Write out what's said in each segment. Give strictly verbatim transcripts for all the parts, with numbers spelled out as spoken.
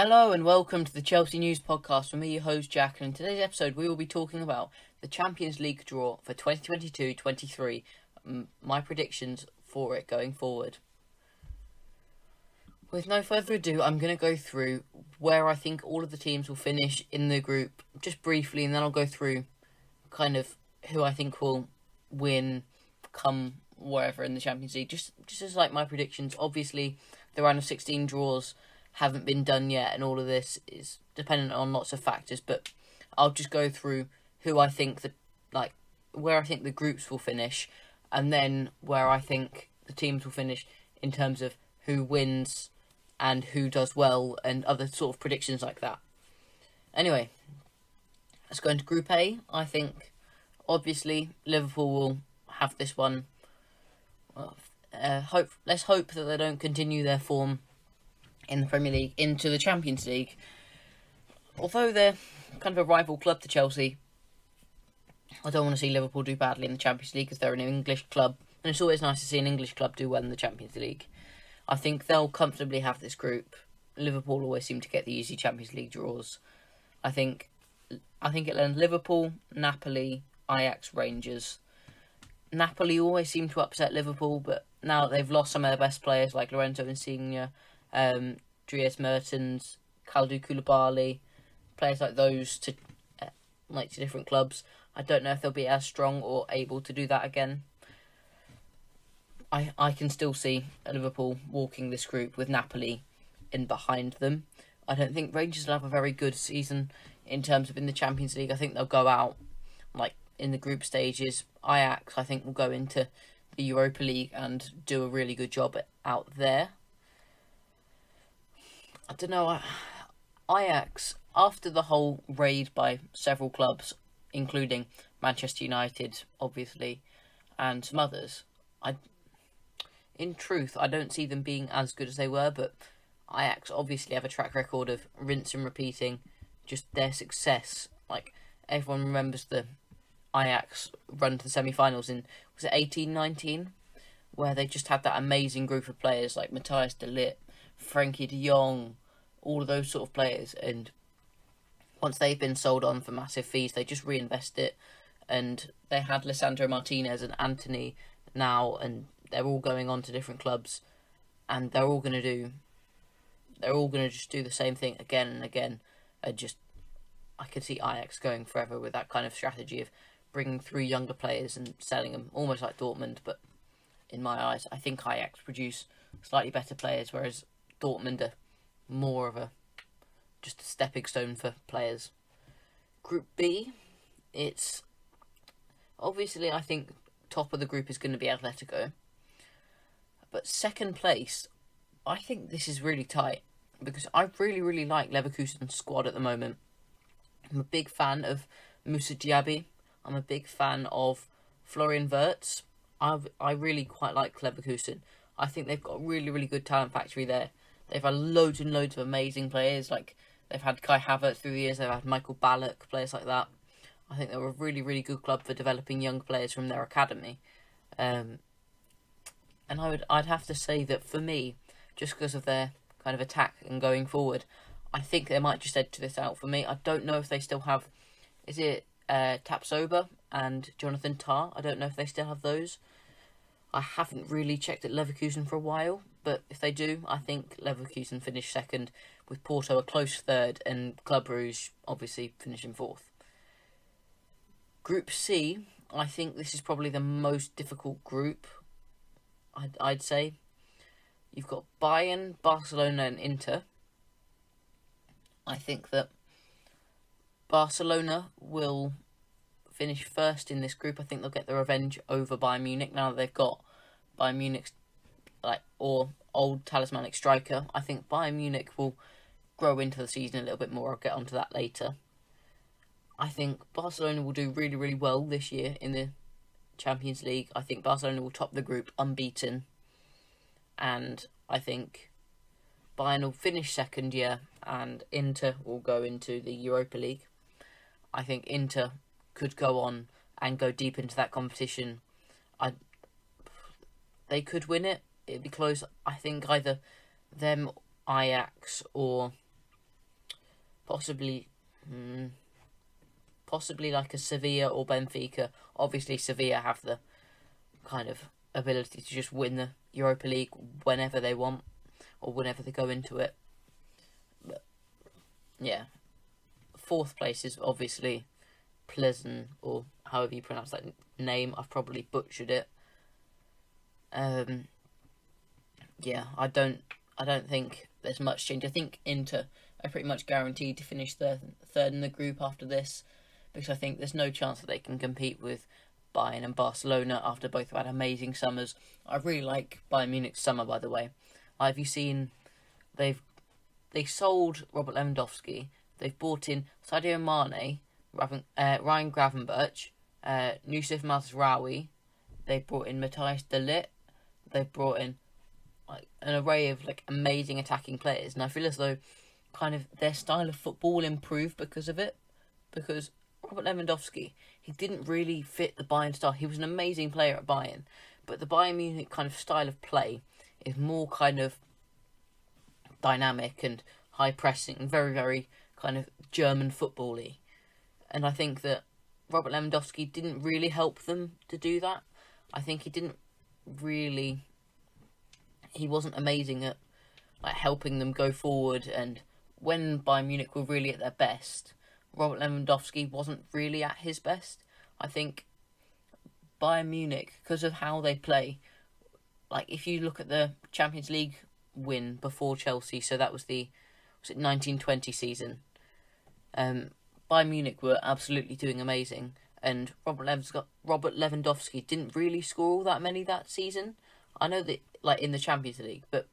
Hello and welcome to the Chelsea News Podcast from me, your host Jack, and in today's episode we will be talking about the Champions League draw for twenty twenty-two twenty-three, my predictions for it going forward. With no further ado, I'm going to go through where I think all of the teams will finish in the group, just briefly, and then I'll go through kind of who I think will win come wherever in the Champions League, just, just as like my predictions. Obviously, the round of sixteen draws haven't been done yet, and all of this is dependent on lots of factors, but I'll just go through who I think the like where I think the groups will finish, and then where I think the teams will finish in terms of who wins and who does well and other sort of predictions like that. Anyway, let's go into Group A. I think obviously Liverpool will have this one. Uh, hope let's hope that they don't continue their form in the Premier League into the Champions League. Although they're kind of a rival club to Chelsea, I don't want to see Liverpool do badly in the Champions League because they're an English club, and it's always nice to see an English club do well in the Champions League. I think they'll comfortably have this group. Liverpool always seem to get the easy Champions League draws. I think I think it'll end Liverpool, Napoli, Ajax, Rangers. Napoli always seem to upset Liverpool, but now that they've lost some of their best players like Lorenzo Insigne, Um, Dries Mertens, Kalidou Koulibaly, players like those to uh, like to different clubs, I don't know if they'll be as strong or able to do that again. I I can still see Liverpool walking this group with Napoli in behind them. I don't think Rangers will have a very good season in terms of in the Champions League. I think they'll go out like in the group stages. Ajax, I think, will go into the Europa League and do a really good job out there. I don't know, Ajax, after the whole raid by several clubs, including Manchester United, obviously, and some others, I, in truth, I don't see them being as good as they were, but Ajax obviously have a track record of rinse and repeating just their success. Like, everyone remembers the Ajax run to the semi-finals in, was it eighteen nineteen? Where they just had that amazing group of players like Matthijs De Ligt, Frankie de Jong, all of those sort of players, and once they've been sold on for massive fees, they just reinvest it, and they had Lissandro Martinez and Antony now, and they're all going on to different clubs, and they're all going to do, they're all going to just do the same thing again and again, and just, I could see Ajax going forever with that kind of strategy of bringing through younger players and selling them, almost like Dortmund, but in my eyes, I think Ajax produce slightly better players, whereas Dortmund are more of a just a stepping stone for players. Group B, it's obviously I think top of the group is going to be Atletico, but second place, I think this is really tight because I really really like Leverkusen's squad at the moment. I'm a big fan of Moussa Diaby. I'm a big fan of Florian Wirtz. I I really quite like Leverkusen. I think they've got a really really good talent factory there. They've had loads and loads of amazing players. Like, they've had Kai Havertz through the years, they've had Michael Ballack, players like that. I think they're a really, really good club for developing young players from their academy. Um, and I would, I'd have to say that for me, just because of their kind of attack and going forward, I think they might just edge this out for me. I don't know if they still have, is it uh, Tapsoba and Jonathan Tah? I don't know if they still have those. I haven't really checked at Leverkusen for a while, but if they do, I think Leverkusen finish second, with Porto a close third, and Club Brugge obviously finishing fourth. Group C, I think this is probably the most difficult group, I'd, I'd say. You've got Bayern, Barcelona and Inter. I think that Barcelona will finish first in this group. I think they'll get the revenge over Bayern Munich now that they've got Bayern Munich's like or old talismanic striker. I think Bayern Munich will grow into the season a little bit more. I'll get onto that later. I think Barcelona will do really really well this year in the Champions League. I think Barcelona will top the group unbeaten, and I think Bayern will finish second year, and Inter will go into the Europa League. I think Inter could go on and go deep into that competition. I, they could win it. It'd be close. I think either them, Ajax, or possibly, mm, possibly like a Sevilla or Benfica. Obviously, Sevilla have the kind of ability to just win the Europa League whenever they want or whenever they go into it. But yeah, fourth place is obviously Pleasant, or however you pronounce that name. I've probably butchered it. Um. Yeah, I don't. I don't think there's much change. I think Inter are pretty much guaranteed to finish third, third in the group after this, because I think there's no chance that they can compete with Bayern and Barcelona after both have had amazing summers. I really like Bayern Munich's summer, by the way. Have you seen? They've they sold Robert Lewandowski. They've bought in Sadio Mane, uh, Ryan Gravenberch, uh, Yusuf Mazraoui. They brought in Matthijs De Ligt. They brought in like an array of like amazing attacking players, and I feel as though kind of their style of football improved because of it. Because Robert Lewandowski, he didn't really fit the Bayern style. He was an amazing player at Bayern, but the Bayern Munich kind of style of play is more kind of dynamic and high pressing, and very very kind of German football-y. And I think that Robert Lewandowski didn't really help them to do that. I think he didn't really. He wasn't amazing at like helping them go forward, and when Bayern Munich were really at their best, Robert Lewandowski wasn't really at his best. I think Bayern Munich, because of how they play, like if you look at the Champions League win before Chelsea, so that was the was it nineteen twenty season, um, Bayern Munich were absolutely doing amazing, and Robert Lewandowski, Robert Lewandowski didn't really score all that many that season. I know that, like, in the Champions League, but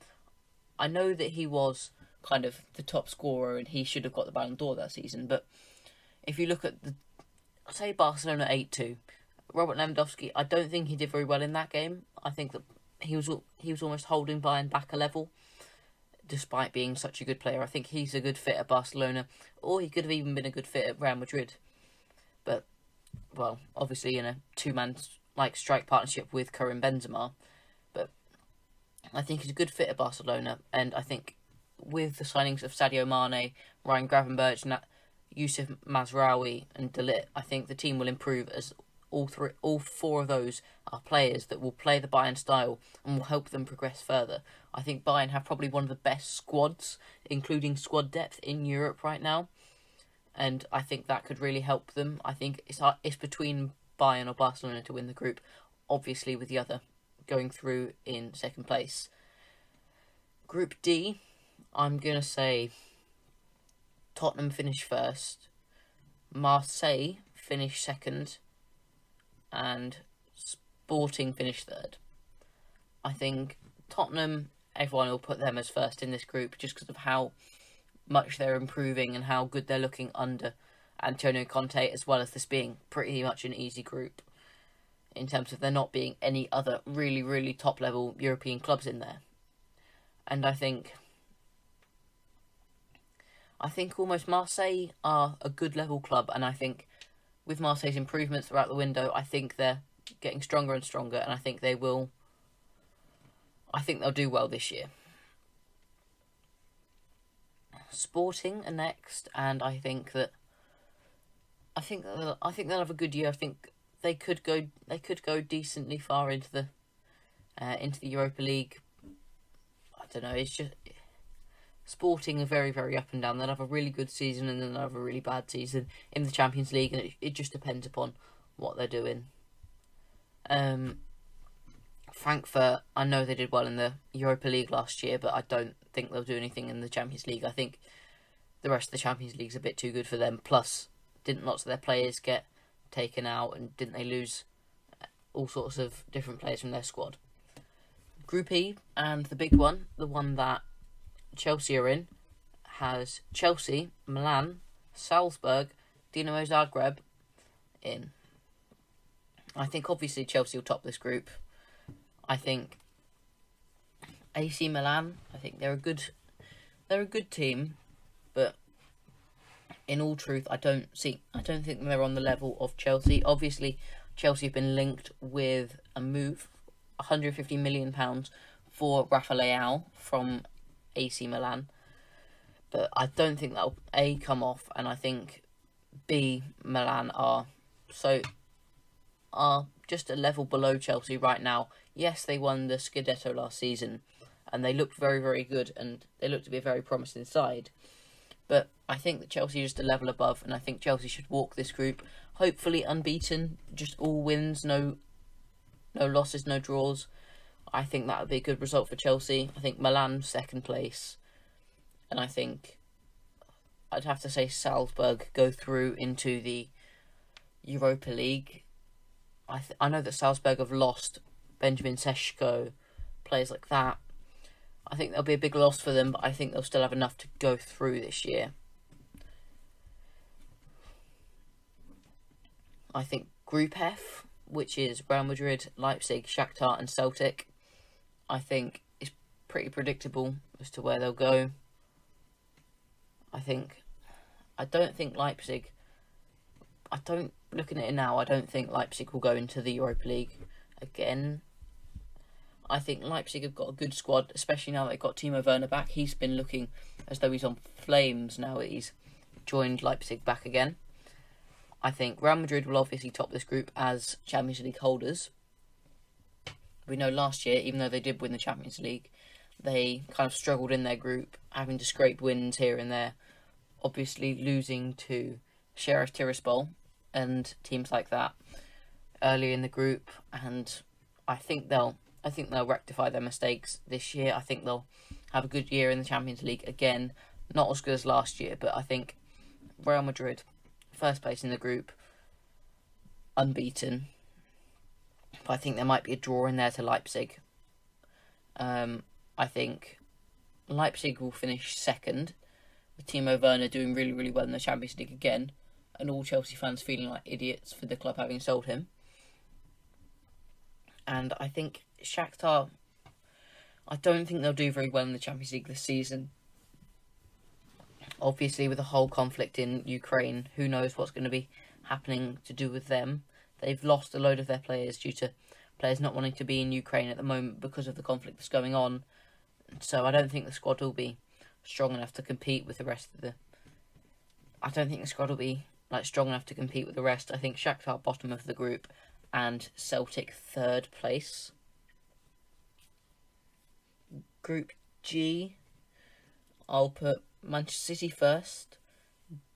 I know that he was kind of the top scorer and he should have got the Ballon d'Or that season. But if you look at, the, say, Barcelona eight two, Robert Lewandowski, I don't think he did very well in that game. I think that he was he was almost holding Bayern back a level, despite being such a good player. I think he's a good fit at Barcelona, or he could have even been a good fit at Real Madrid. But, well, obviously in a two-man, like, strike partnership with Karim Benzema, I think he's a good fit at Barcelona, and I think with the signings of Sadio Mane, Ryan Gravenberch, Na Yusuf Mazraoui and De Ligt, I think the team will improve as all three, all four of those are players that will play the Bayern style and will help them progress further. I think Bayern have probably one of the best squads, including squad depth, in Europe right now, and I think that could really help them. I think it's, it's between Bayern or Barcelona to win the group, obviously with the other going through in second place. Group D, I'm going to say Tottenham finish first, Marseille finish second, and Sporting finish third. I think Tottenham, everyone will put them as first in this group just because of how much they're improving and how good they're looking under Antonio Conte, as well as this being pretty much an easy group, in terms of there not being any other really, really top-level European clubs in there. And I think... I think almost Marseille are a good level club, and I think with Marseille's improvements throughout the window, I think they're getting stronger and stronger, and I think they will... I think they'll do well this year. Sporting are next, and I think that... I think that I think they'll have a good year. I think... They could go. They could go decently far into the uh, into the Europa League. I don't know. It's just Sporting are very, very up and down. They'll have a really good season and then they'll have a really bad season in the Champions League, and it, it just depends upon what they're doing. Um, Frankfurt. I know they did well in the Europa League last year, but I don't think they'll do anything in the Champions League. I think the rest of the Champions League's a bit too good for them. Plus, didn't lots of their players get taken out, and didn't they lose all sorts of different players from their squad? Group E, and the big one, the one that Chelsea are in, has Chelsea, Milan, Salzburg, Dinamo Zagreb in. I think obviously Chelsea will top this group. I think A C Milan, I think they're a good, they're a good team, but in all truth, I don't see. I don't think they're on the level of Chelsea. Obviously, Chelsea have been linked with a move, one hundred fifty million pounds for Rafa Leao from A C Milan. But I don't think that'll, A, come off, and I think, B, Milan are so are just a level below Chelsea right now. Yes, they won the Scudetto last season, and they looked very, very good, and they looked to be a very promising side. But I think that Chelsea is just a level above, and I think Chelsea should walk this group, hopefully unbeaten, just all wins, no, no losses, no draws. I think that would be a good result for Chelsea. I think Milan, second place. And I think I'd have to say Salzburg go through into the Europa League. I th I know that Salzburg have lost Benjamin Sesko, players like that. I think that'll be a big loss for them, but I think they'll still have enough to go through this year. I think Group F, which is Real Madrid, Leipzig, Shakhtar and Celtic, I think is pretty predictable as to where they'll go. I think, I don't think Leipzig, I don't, looking at it now, I don't think Leipzig will go into the Europa League again. I think Leipzig have got a good squad, especially now they've got Timo Werner back. He's been looking as though he's on flames now that he's joined Leipzig back again. I think Real Madrid will obviously top this group as Champions League holders. We know last year, even though they did win the Champions League, they kind of struggled in their group, having to scrape wins here and there. Obviously losing to Sheriff Tiraspol and teams like that early in the group, and I think they'll I think they'll rectify their mistakes this year. I think they'll have a good year in the Champions League again, not as good as last year, but I think Real Madrid first place in the group, unbeaten. But I think there might be a draw in there to Leipzig. Um, I think Leipzig will finish second, with Timo Werner doing really, really well in the Champions League again, and all Chelsea fans feeling like idiots for the club having sold him. And I think Shakhtar, I don't think they'll do very well in the Champions League this season. Obviously, with the whole conflict in Ukraine, who knows what's going to be happening to do with them. They've lost a load of their players due to players not wanting to be in Ukraine at the moment because of the conflict that's going on. So I don't think the squad will be strong enough to compete with the rest of the... I don't think the squad will be like strong enough to compete with the rest. I think Shakhtar bottom of the group and Celtic third place. Group G, I'll put Manchester City first,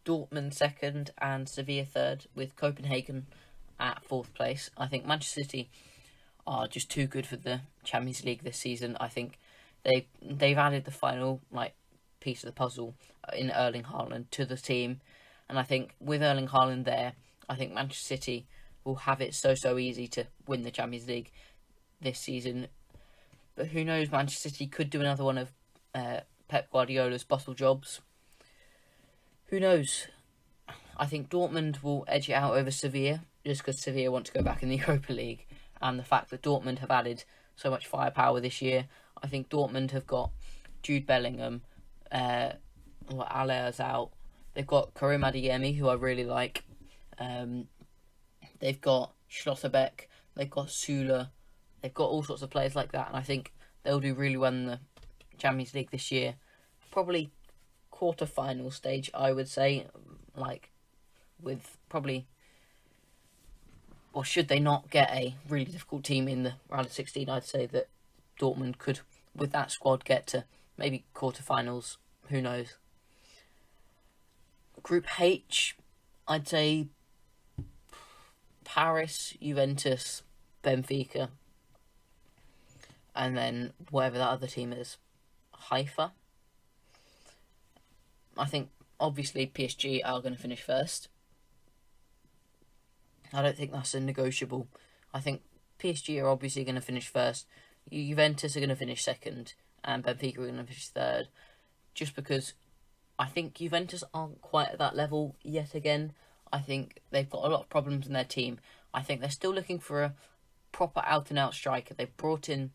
Dortmund second and Sevilla third, with Copenhagen at fourth place. I think Manchester City are just too good for the Champions League this season. I think They, they've added the final like piece of the puzzle in Erling Haaland to the team. And I think with Erling Haaland there, I think Manchester City will have it so, so easy to win the Champions League this season. But who knows, Manchester City could do another one of uh, Pep Guardiola's bottle jobs. Who knows? I think Dortmund will edge it out over Sevilla, just because Sevilla want to go back in the Europa League. And the fact that Dortmund have added so much firepower this year, I think Dortmund have got Jude Bellingham, uh, well, Alair's out. They've got Karim Adeyemi, who I really like. Um, they've got Schlotterbeck. They've got Sula. They've got all sorts of players like that. And I think they'll do really well in the Champions League this year. Probably quarter-final stage, I would say. Like, with probably... Or should they not get a really difficult team in the round of sixteen, I'd say that Dortmund could, with that squad, get to maybe quarterfinals. Who knows? Group H, I'd say Paris, Juventus, Benfica, and then whatever that other team is, Haifa. I think, obviously, P S G are going to finish first. I don't think that's a negotiable. I think P S G are obviously going to finish first. Juventus are going to finish second and Benfica are going to finish third, just because I think Juventus aren't quite at that level yet again. I think they've got a lot of problems in their team. I think they're still looking for a proper out-and-out striker. They brought in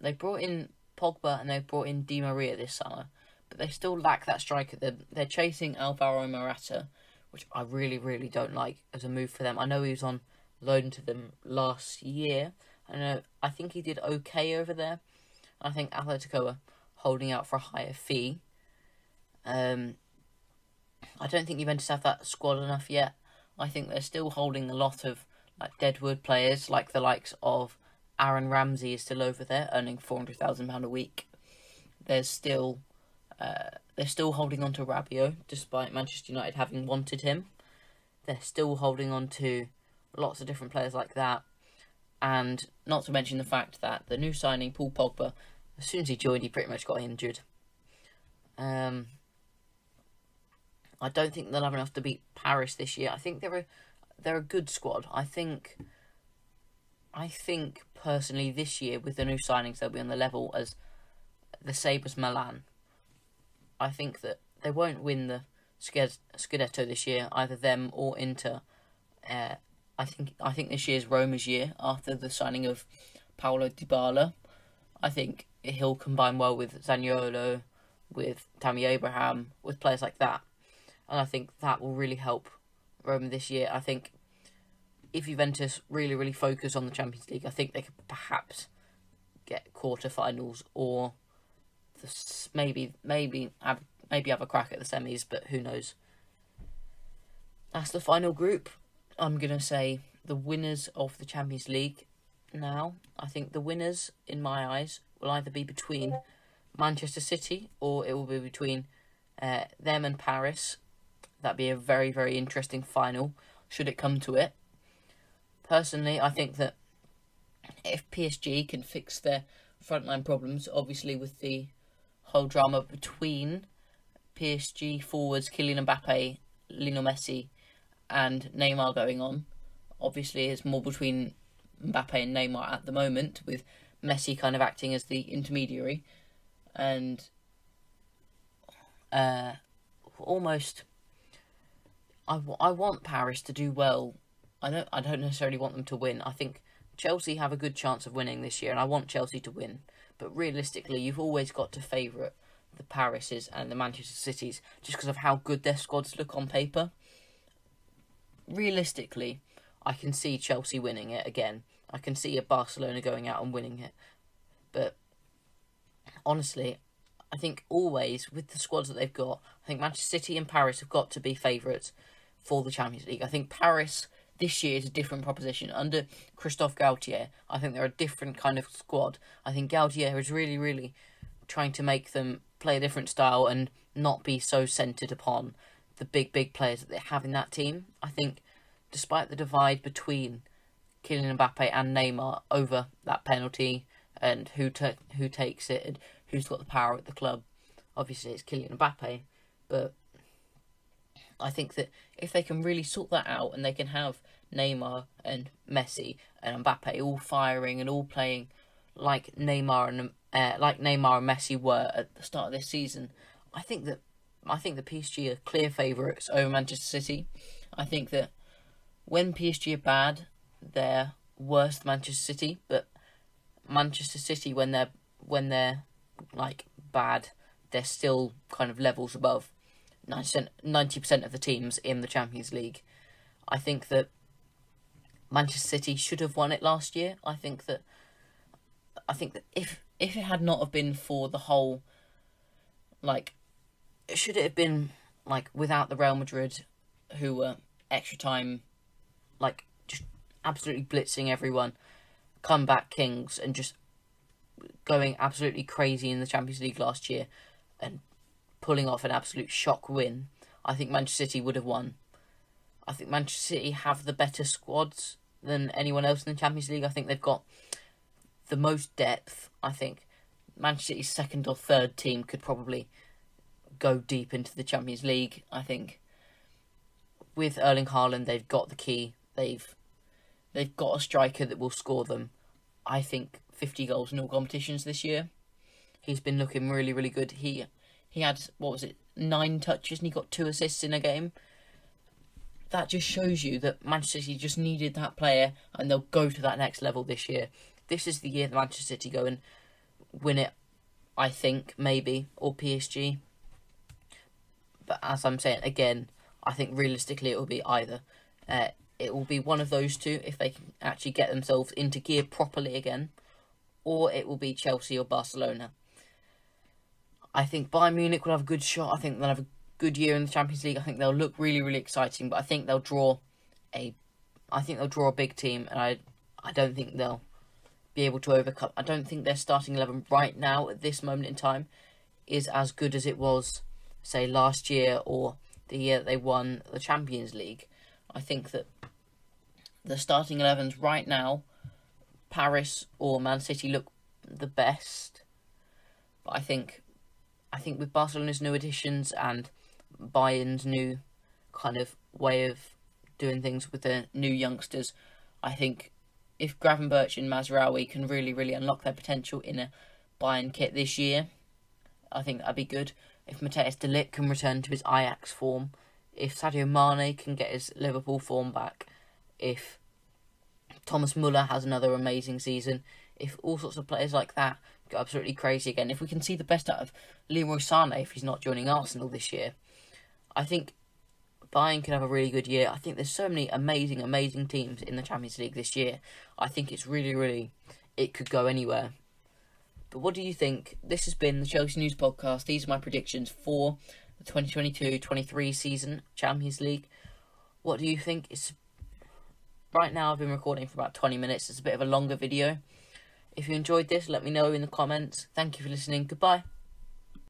they brought in Pogba and they brought in Di Maria this summer, but they still lack that striker. They're, they're chasing Alvaro Morata, which I really, really don't like as a move for them. I know he was on loan to them last year. I know, I think he did okay over there. I think Atletico are holding out for a higher fee. Um, I don't think Juventus have that squad enough yet. I think they're still holding a lot of like deadwood players, like the likes of Aaron Ramsey is still over there, earning four hundred thousand pounds a week. There's still... Uh, they're still holding on to Rabiot, despite Manchester United having wanted him. They're still holding on to lots of different players like that. And not to mention the fact that the new signing, Paul Pogba, as soon as he joined, he pretty much got injured. Um, I don't think they'll have enough to beat Paris this year. I think they're a, they're a good squad. I think, I think personally, this year, with the new signings, they'll be on the level as the Sabres Milan. I think that they won't win the Scudetto this year, either them or Inter. Uh, I think I think this year's Roma's year, after the signing of Paulo Dybala. I think he'll combine well with Zaniolo, with Tammy Abraham, with players like that. And I think that will really help Roma this year. I think if Juventus really, really focus on the Champions League, I think they could perhaps get quarterfinals or... Maybe, maybe, maybe have a crack at the semis, but who knows? That's the final group. I'm gonna say the winners of the Champions League. Now, I think the winners, in my eyes, will either be between Manchester City or it will be between uh, them and Paris. That'd be a very, very interesting final, should it come to it. Personally, I think that if P S G can fix their frontline problems, obviously with the whole drama between P S G forwards Kylian Mbappe, Lionel Messi and Neymar going on. Obviously it's more between Mbappe and Neymar at the moment, with Messi kind of acting as the intermediary and uh, almost I, w I want Paris to do well. I don't, I don't necessarily want them to win. I think Chelsea have a good chance of winning this year and I want Chelsea to win. But realistically, you've always got to favourite the Parises and the Manchester Cities just because of how good their squads look on paper. Realistically, I can see Chelsea winning it again. I can see a Barcelona going out and winning it. But honestly, I think always with the squads that they've got, I think Manchester City and Paris have got to be favourites for the Champions League. I think Paris... this year is a different proposition. Under Christophe Galtier, I think they're a different kind of squad. I think Galtier is really, really trying to make them play a different style and not be so centred upon the big, big players that they have in that team. I think despite the divide between Kylian Mbappe and Neymar over that penalty and who, who takes it and who's got the power at the club, obviously it's Kylian Mbappe, but... I think that if they can really sort that out and they can have Neymar and Messi and Mbappe all firing and all playing like Neymar and uh, like Neymar and Messi were at the start of this season, I think that I think the P S G are clear favourites over Manchester City. I think that when P S G are bad, they're worse than Manchester City, but Manchester City when they're when they're like bad, they're still kind of levels above ninety percent of the teams in the Champions League. I think that Manchester City should have won it last year. I think that I think that if if it had not have been for the whole like should it have been like without the Real Madrid who were extra time like just absolutely blitzing everyone, comeback kings and just going absolutely crazy in the Champions League last year and pulling off an absolute shock win, I think Manchester City would have won. I think Manchester City have the better squads than anyone else in the Champions League. I think they've got the most depth. I think Manchester City's second or third team could probably go deep into the Champions League. I think with Erling Haaland, they've got the key. They've they've got a striker that will score them, I think, fifty goals in all competitions this year. He's been looking really, really good. He... He had, what was it, nine touches and he got two assists in a game. That just shows you that Manchester City just needed that player and they'll go to that next level this year. This is the year that Manchester City go and win it, I think, maybe, or P S G. But as I'm saying, again, I think realistically it will be either. Uh, it will be one of those two if they can actually get themselves into gear properly again. Or it will be Chelsea or Barcelona. I think Bayern Munich will have a good shot. I think they'll have a good year in the Champions League. I think they'll look really, really exciting. But I think they'll draw a, I think they'll draw a big team, and I, I don't think they'll be able to overcome. I don't think their starting eleven right now at this moment in time is as good as it was, say, last year or the year that they won the Champions League. I think that the starting elevens right now, Paris or Man City, look the best. But I think, I think with Barcelona's new additions and Bayern's new kind of way of doing things with the new youngsters, I think if Gravenberch and Mazraoui can really, really unlock their potential in a Bayern kit this year, I think that'd be good. If Matthijs De Ligt can return to his Ajax form, if Sadio Mane can get his Liverpool form back, if Thomas Müller has another amazing season, if all sorts of players like that go absolutely crazy again, if we can see the best out of Leroy Sané if he's not joining Arsenal this year, I think Bayern can have a really good year. I think there's so many amazing, amazing teams in the Champions League this year. I think it's really, really, it could go anywhere. But what do you think? This has been the Chelsea News Podcast. These are my predictions for the twenty twenty-two twenty-three season Champions League. What do you think? It's right now, I've been recording for about twenty minutes. It's a bit of a longer video. If you enjoyed this, let me know in the comments. Thank you for listening. Goodbye.